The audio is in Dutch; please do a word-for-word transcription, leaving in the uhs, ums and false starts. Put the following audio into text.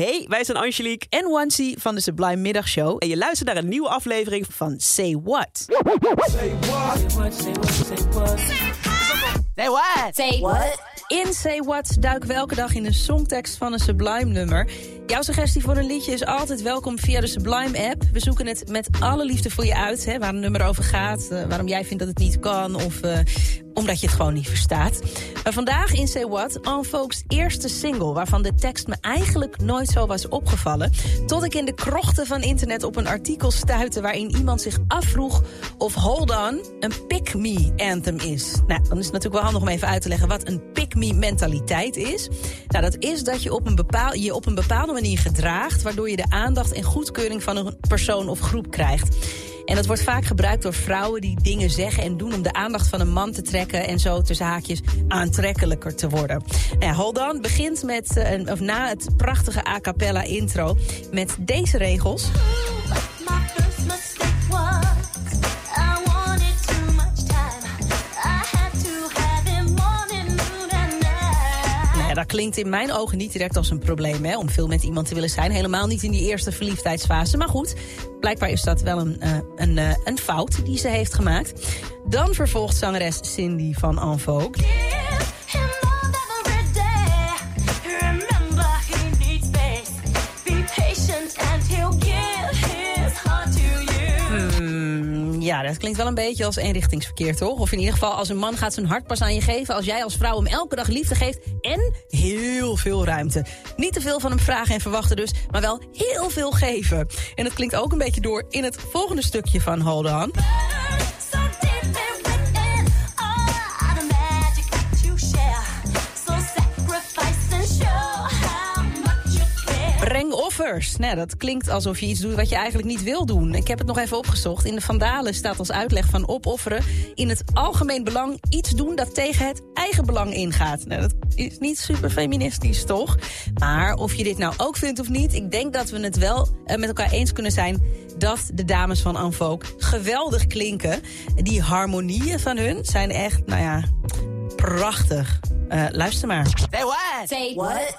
Hey, wij zijn Angelique en One'sy van de Sublime Middagshow. En je luistert naar een nieuwe aflevering van Say What? Say what? Say what? Say what? Say what? Say what? Say what? In Say What? Duik we elke dag in de songtekst van een Sublime nummer. Jouw suggestie voor een liedje is altijd welkom via de Sublime-app. We zoeken het met alle liefde voor je uit, hè, waar een nummer over gaat, uh, waarom jij vindt dat het niet kan of uh, omdat je het gewoon niet verstaat. Maar vandaag in Say What? En Vogue's eerste single, waarvan de tekst me eigenlijk nooit zo was opgevallen. Tot ik in de krochten van internet op een artikel stuitte waarin iemand zich afvroeg of Hold On een pick-me anthem is. Nou, dan is het natuurlijk wel handig om even uit te leggen wat een pick-me mentaliteit is. Nou, dat is dat je op een, bepaal, je op een bepaalde manier gedraagt, waardoor je de aandacht en goedkeuring van een persoon of groep krijgt. En dat wordt vaak gebruikt door vrouwen die dingen zeggen en doen om de aandacht van een man te trekken en zo tussen haakjes aantrekkelijker te worden. Nou, Hold On begint met, een, of na het prachtige a cappella intro met deze regels. Dat klinkt in mijn ogen niet direct als een probleem, hè, om veel met iemand te willen zijn. Helemaal niet in die eerste verliefdheidsfase. Maar goed, blijkbaar is dat wel een, uh, een, uh, een fout die ze heeft gemaakt. Dan vervolgt zangeres Cindy van En Vogue. Ja, dat klinkt wel een beetje als eenrichtingsverkeer, toch? Of in ieder geval, als een man gaat zijn hart pas aan je geven als jij als vrouw hem elke dag liefde geeft en heel veel ruimte. Niet te veel van hem vragen en verwachten dus, maar wel heel veel geven. En dat klinkt ook een beetje door in het volgende stukje van Hold On. Breng offers. Nou, dat klinkt alsof je iets doet wat je eigenlijk niet wil doen. Ik heb het nog even opgezocht. In de Vandalen staat als uitleg van opofferen in het algemeen belang iets doen dat tegen het eigen belang ingaat. Nou, dat is niet super feministisch, toch? Maar of je dit nou ook vindt of niet, ik denk dat we het wel eh, met elkaar eens kunnen zijn dat de dames van En Vogue geweldig klinken. Die harmonieën van hun zijn echt, nou ja, prachtig. Uh, luister maar. Say what? Say what?